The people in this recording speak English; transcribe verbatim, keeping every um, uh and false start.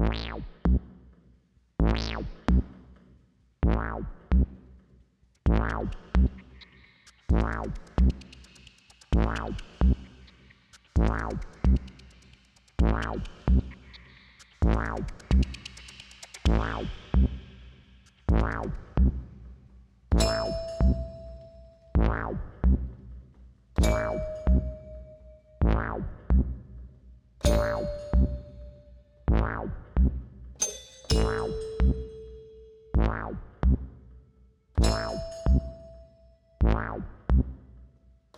Wow.